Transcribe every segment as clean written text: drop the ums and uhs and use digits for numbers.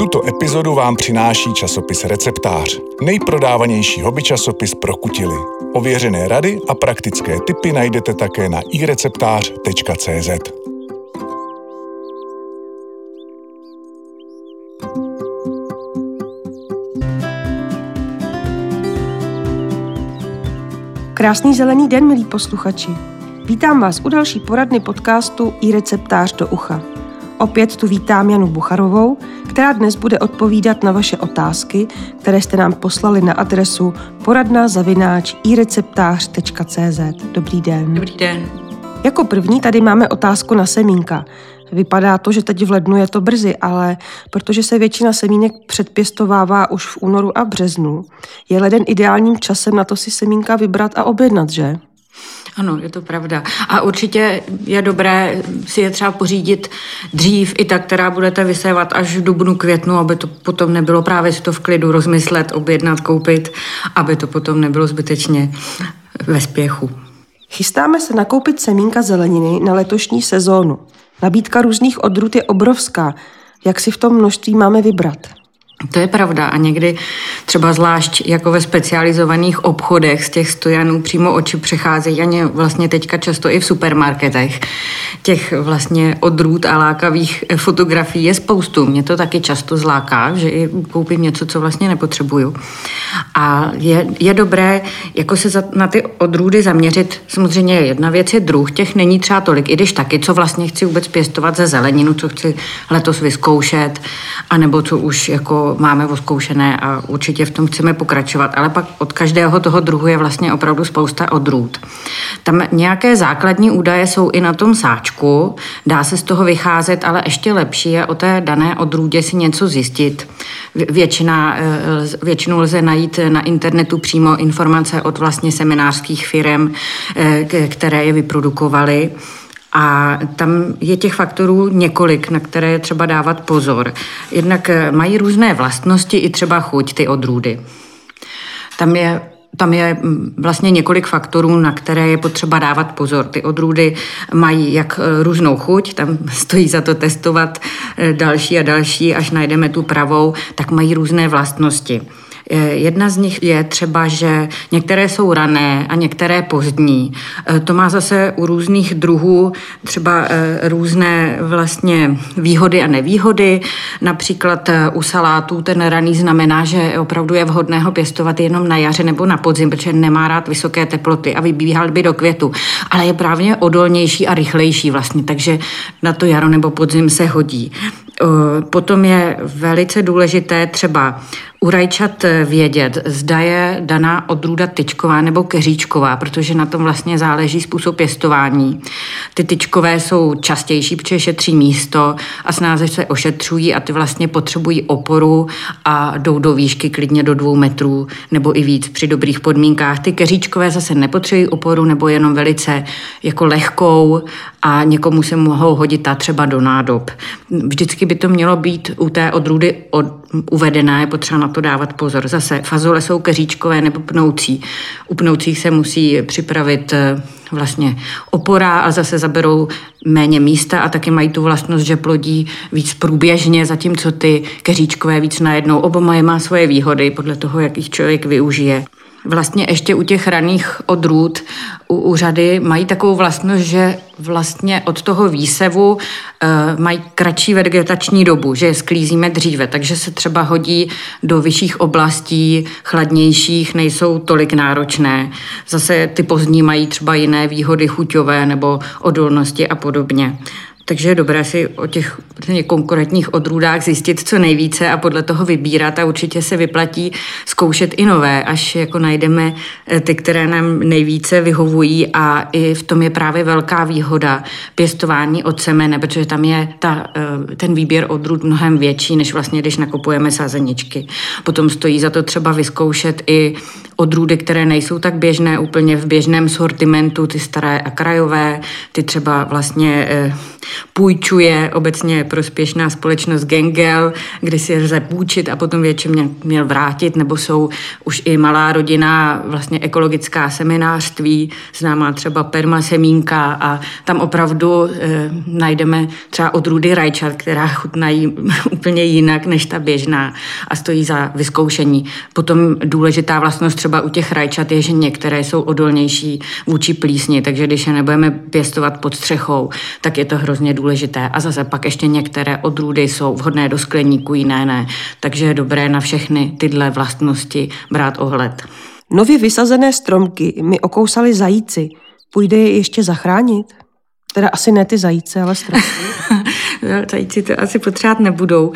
Tuto epizodu vám přináší časopis Receptář, nejprodávanější hobby časopis pro kutily. Ověřené rady a praktické tipy najdete také na ireceptář.cz. Krásný zelený den, milí posluchači. Vítám vás u další poradny podcastu iReceptář do ucha. Opět tu vítám Janu Bucharovou, která dnes bude odpovídat na vaše otázky, které jste nám poslali na adresu poradna@ireceptář.cz. Dobrý den. Dobrý den. Jako první tady máme otázku na semínka. Vypadá to, že teď v lednu je to brzy, ale protože se většina semínek předpěstovává už v únoru a březnu, je leden ideálním časem na to si semínka vybrat a objednat, že? Ano, je to pravda. A určitě je dobré si je třeba pořídit dřív, i ta, která budete vysévat až v dubnu, květnu, aby to potom nebylo, právě si to v klidu rozmyslet, objednat, koupit, aby to potom nebylo zbytečně ve spěchu. Chystáme se nakoupit semínka zeleniny na letošní sezónu. Nabídka různých odrůd je obrovská. Jak si v tom množství máme vybrat? To je pravda a někdy třeba zvlášť jako ve specializovaných obchodech z těch stojanů přímo oči přecházejí, ani vlastně teďka často i v supermarketech. Těch vlastně odrůd a lákavých fotografií je spoustu. Mě to taky často zláká, že i koupím něco, co vlastně nepotřebuju. A je dobré jako se na ty odrůdy zaměřit. Samozřejmě jedna věc je druh, těch není třeba tolik, i když taky, co vlastně chci vůbec pěstovat za zeleninu, co chci letos vyzkoušet, anebo co už jako máme odzkoušené a určitě v tom chceme pokračovat, ale pak od každého toho druhu je vlastně opravdu spousta odrůd. Tam nějaké základní údaje jsou i na tom sáčku, dá se z toho vycházet, ale ještě lepší je o té dané odrůdě si něco zjistit. Většinu lze najít na internetu přímo informace od vlastně seminářských firem, které je vyprodukovaly. A tam je těch faktorů několik, na které je třeba dávat pozor. Jednak mají různé vlastnosti i třeba chuť ty odrůdy. Tam je vlastně několik faktorů, na které je potřeba dávat pozor. Ty odrůdy mají jak různou chuť, tam stojí za to testovat další a další, až najdeme tu pravou, tak mají různé vlastnosti. Jedna z nich je třeba, že některé jsou rané a některé pozdní. To má zase u různých druhů třeba různé vlastně výhody a nevýhody. Například u salátů ten raný znamená, že opravdu je vhodné ho pěstovat jenom na jaře nebo na podzim, protože nemá rád vysoké teploty a vybíhal by do květu. Ale je právě odolnější a rychlejší vlastně, takže na to jaro nebo podzim se hodí. Potom je velice důležité třeba u rajčat vědět, zda je daná odrůda tyčková nebo keříčková, protože na tom vlastně záleží způsob pěstování. Ty tyčkové jsou častější, protože šetří místo a snáze se ošetřují a ty vlastně potřebují oporu a jdou do výšky klidně do 2 metrů nebo i víc při dobrých podmínkách. Ty keříčkové zase nepotřebují oporu nebo jenom velice jako lehkou a někomu se mohou hodit ta třeba do nádob. Vždycky by to mělo být u té odrůdy uvedené, je potřeba na to dávat pozor. Zase fazole jsou keříčkové nebo pnoucí. U pnoucích se musí připravit vlastně opora a zase zaberou méně místa a taky mají tu vlastnost, že plodí víc průběžně, zatímco ty keříčkové víc najednou. Oba má svoje výhody podle toho, jak jich člověk využije. Vlastně ještě u těch raných odrůd u řady mají takovou vlastnost, že vlastně od toho výsevu mají kratší vegetační dobu, že je sklízíme dříve, takže se třeba hodí do vyšších oblastí, chladnějších, nejsou tolik náročné. Zase ty pozdní mají třeba jiné výhody chuťové nebo odolnosti a podobně. Takže je dobré si o těch konkrétních odrůdách zjistit co nejvíce a podle toho vybírat a určitě se vyplatí zkoušet i nové, až jako najdeme ty, které nám nejvíce vyhovují a i v tom je právě velká výhoda pěstování od semene, protože tam je ten výběr odrůd mnohem větší, než vlastně, když nakupujeme sázeničky. Potom stojí za to třeba vyzkoušet i odrůdy, které nejsou tak běžné úplně v běžném sortimentu, ty staré a krajové, ty třeba vlastně půjčuje, obecně je prospěšná společnost Gengel, kde si lze půjčit a potom většině měl vrátit, nebo jsou už i malá rodina, vlastně ekologická seminářství, známá třeba Perma Semínka, a tam opravdu najdeme třeba odrůdy rajčat, která chutnají úplně jinak než ta běžná a stojí za vyzkoušení. Potom důležitá vlastnost třeba u těch rajčat je, že některé jsou odolnější vůči plísni, takže když je nebudeme pěstovat pod střechou, tak je to hrozně důležité. A zase pak ještě některé odrůdy jsou vhodné do skleníku, jiné ne. Takže je dobré na všechny tyhle vlastnosti brát ohled. Nově vysazené stromky mi okousali zajíci. Půjde je ještě zachránit? Teda asi ne ty zajíce, ale stromky. Zajíci to asi potřebovat nebudou.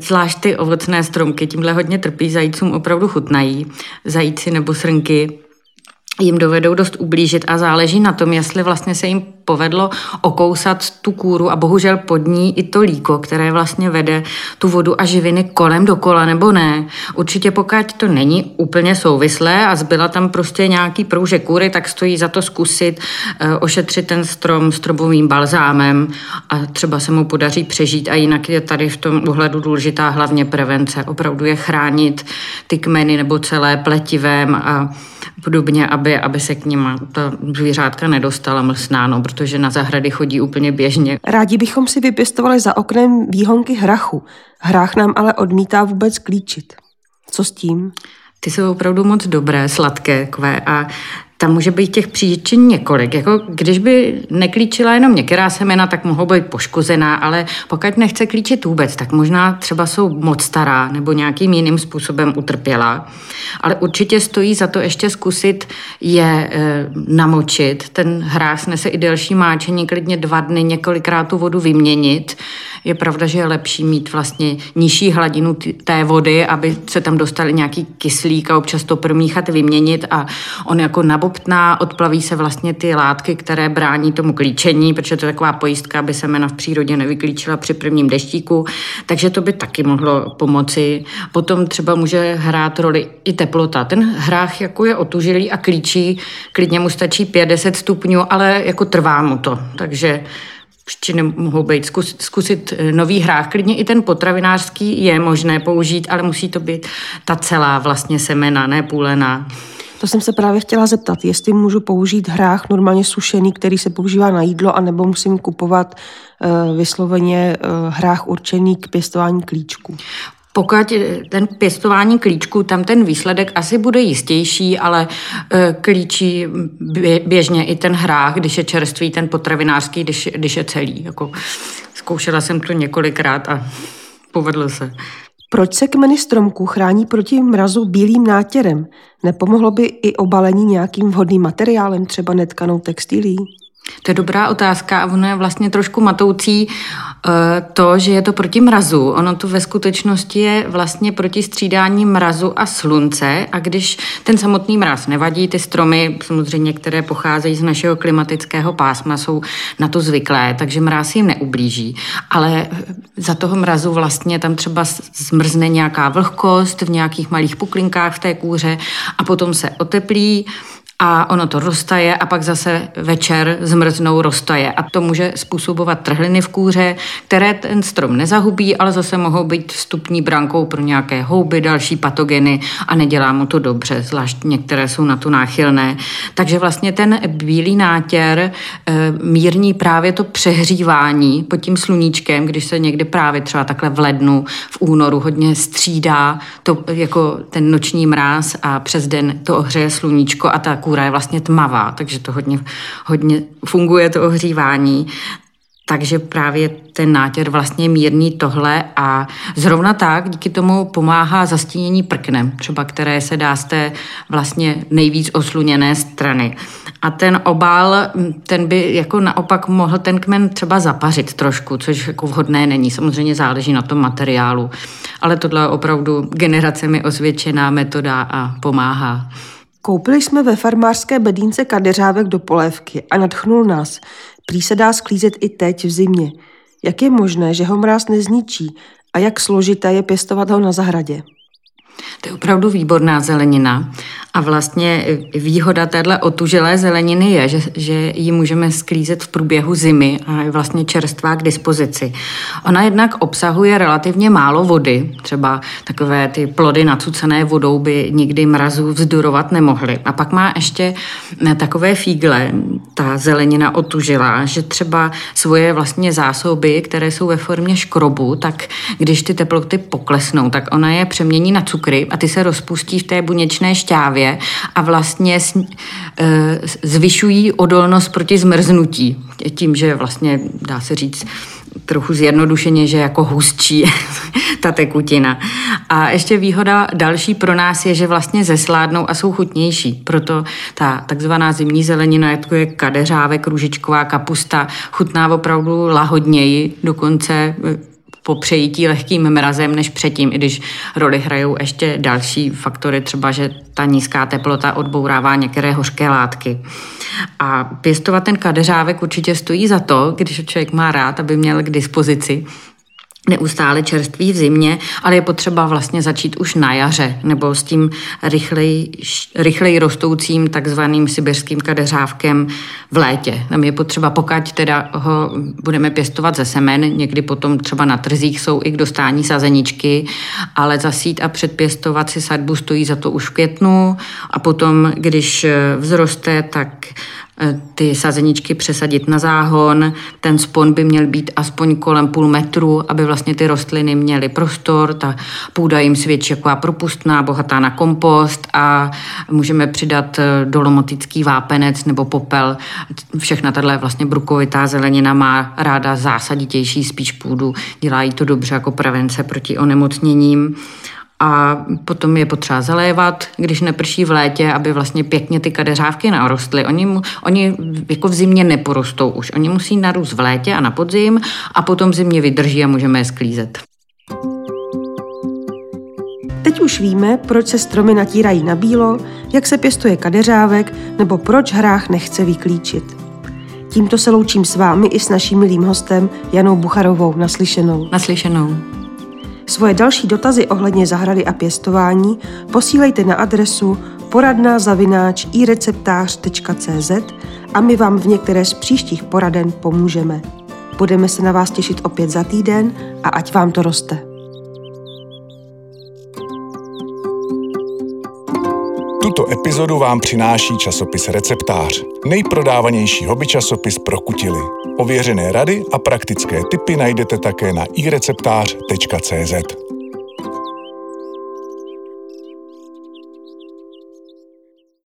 Zvlášť ty ovocné stromky tímhle hodně trpí, zajícům opravdu chutnají. Zajíci nebo srnky jim dovedou dost ublížit a záleží na tom, jestli vlastně se jim povedlo okousat tu kůru a bohužel pod ní i to líko, které vlastně vede tu vodu a živiny kolem dokola, nebo ne. Určitě pokud to není úplně souvislé a zbyla tam prostě nějaký proužek kůry, tak stojí za to zkusit ošetřit ten strom stromovým balzámem a třeba se mu podaří přežít, a jinak je tady v tom ohledu důležitá hlavně prevence. Opravdu je chránit ty kmeny nebo celé pletivem a podobně, aby se k nim ta zvířátka nedostala mlsná, no, protože na zahrady chodí úplně běžně. Rádi bychom si vypěstovali za oknem výhonky hrachu. Hrách nám ale odmítá vůbec klíčit. Co s tím? Ty jsou opravdu moc dobré, sladké, kvé, a tam může být těch příčin několik. Jako když by neklíčila jenom některá semena, tak mohou být poškozená, ale pokud nechce klíčit vůbec, tak možná třeba jsou moc stará nebo nějakým jiným způsobem utrpěla. Ale určitě stojí za to ještě zkusit je namočit. Ten hráz nese i delší máčení, klidně 2 dny, několikrát tu vodu vyměnit. Je pravda, že je lepší mít vlastně nižší hladinu té vody, aby se tam dostal nějaký kyslík, a občas to promíchat, vyměnit, a on jako nabobtná, odplaví se vlastně ty látky, které brání tomu klíčení, protože to je taková pojistka, aby semena v přírodě nevyklíčila při prvním deštíku, takže to by taky mohlo pomoci. Potom třeba může hrát roli i teplota. Ten hrách jako je otužilý a klíčí, klidně mu stačí 5-10 stupňů, ale jako trvá mu to, takže ještě mohou být zkusit nový hrách. Klidně i ten potravinářský je možné použít, ale musí to být ta celá vlastně semena, ne půlená. To jsem se právě chtěla zeptat, jestli můžu použít hrách normálně sušený, který se používá na jídlo, anebo musím kupovat vysloveně hrách určený k pěstování klíčku. Pokud ten pěstování klíčku, tam ten výsledek asi bude jistější, ale klíčí běžně i ten hrách, když je čerstvý, ten potravinářský, když je celý. Jako, zkoušela jsem to několikrát a povedlo se. Proč se kmeny stromků chrání proti mrazu bílým nátěrem? Nepomohlo by i obalení nějakým vhodným materiálem, třeba netkanou textilí? To je dobrá otázka a ono je vlastně trošku matoucí to, že je to proti mrazu. Ono to ve skutečnosti je vlastně proti střídání mrazu a slunce, a když ten samotný mraz nevadí, ty stromy samozřejmě, které pocházejí z našeho klimatického pásma, jsou na to zvyklé, takže mráz jim neublíží. Ale za toho mrazu vlastně tam třeba zmrzne nějaká vlhkost v nějakých malých puklinkách v té kůře a potom se oteplí, a ono to roztaje a pak zase večer zmrznou, roztaje. A to může způsobovat trhliny v kůře, které ten strom nezahubí, ale zase mohou být vstupní brankou pro nějaké houby, další patogeny, a nedělá mu to dobře, zvlášť některé jsou na to náchylné. Takže vlastně ten bílý nátěr mírní právě to přehřívání pod tím sluníčkem, když se někdy právě třeba takhle v lednu, v únoru hodně střídá to, jako ten noční mráz a přes den to ohřeje sluníčko a ta kůra je vlastně tmavá, takže to hodně funguje, to ohřívání. Takže právě ten nátěr vlastně mírní tohle, a zrovna tak díky tomu pomáhá zastínění prknem, třeba které se dá z té vlastně nejvíc osluněné strany. A ten obal, ten by jako naopak mohl ten kmen třeba zapařit trošku, což jako vhodné není. Samozřejmě záleží na tom materiálu, ale tohle je opravdu generacemi osvědčená metoda a pomáhá. Koupili jsme ve farmářské bedínce kadeřávek do polévky a nadchnul nás. Prý se dá sklízet i teď v zimě. Jak je možné, že ho mráz nezničí, a jak složité je pěstovat ho na zahradě? To je opravdu výborná zelenina a vlastně výhoda téhle otužilé zeleniny je, že ji můžeme sklízet v průběhu zimy a je vlastně čerstvá k dispozici. Ona jednak obsahuje relativně málo vody, třeba takové ty plody nacucené vodou by nikdy mrazu vzdurovat nemohly. A pak má ještě takové fígle, ta zelenina otužilá, že třeba svoje vlastně zásoby, které jsou ve formě škrobu, tak když ty teploty poklesnou, tak ona je přemění na cukry a ty se rozpustí v té buněčné šťávě a vlastně zvyšují odolnost proti zmrznutí. Tím, že vlastně, dá se říct, trochu zjednodušeně, že jako hustší ta tekutina. A ještě výhoda další pro nás je, že vlastně zesládnou a jsou chutnější. Proto ta takzvaná zimní zelenina, jako je kadeřávek, růžičková kapusta, chutná opravdu lahodněji, dokonce po přejítí lehkým mrazem než předtím, i když roli hrajou ještě další faktory, třeba že ta nízká teplota odbourává některé hořké látky. A pěstovat ten kadeřávek určitě stojí za to, když ho člověk má rád, aby měl k dispozici neustále čerstvý v zimě, ale je potřeba vlastně začít už na jaře nebo s tím rychleji rostoucím takzvaným sibiřským kadeřávkem v létě. Tam je potřeba, pokud teda ho budeme pěstovat ze semen, někdy potom třeba na trzích jsou i k dostání sazeničky, ale zasít a předpěstovat si sadbu stojí za to už v květnu a potom, když vzroste, tak ty sazeničky přesadit na záhon, ten spon by měl být aspoň kolem půl metru, aby vlastně ty rostliny měly prostor, ta půda jim svědčí jako propustná, bohatá na kompost a můžeme přidat dolomotický vápenec nebo popel. Všechna tato vlastně brukovitá zelenina má ráda zásaditější spíš půdu, dělá jí to dobře jako prevence proti onemocněním. A potom je potřeba zalévat, když neprší v létě, aby vlastně pěkně ty kadeřávky narostly. Oni jako v zimě neporostou už. Oni musí narůst v létě a na podzim a potom v zimě vydrží a můžeme je sklízet. Teď už víme, proč se stromy natírají na bílo, jak se pěstuje kadeřávek nebo proč hrách nechce vyklíčit. Tímto se loučím s vámi i s naším milým hostem Janou Bucharovou. Naslyšenou. Naslyšenou. Svoje další dotazy ohledně zahrady a pěstování posílejte na adresu poradna@ireceptář.cz a my vám v některé z příštích poraden pomůžeme. Budeme se na vás těšit opět za týden a ať vám to roste. Tuto epizodu vám přináší časopis Receptář, nejprodávanější hobby časopis pro kutily. Ověřené rady a praktické tipy najdete také na ireceptář.cz.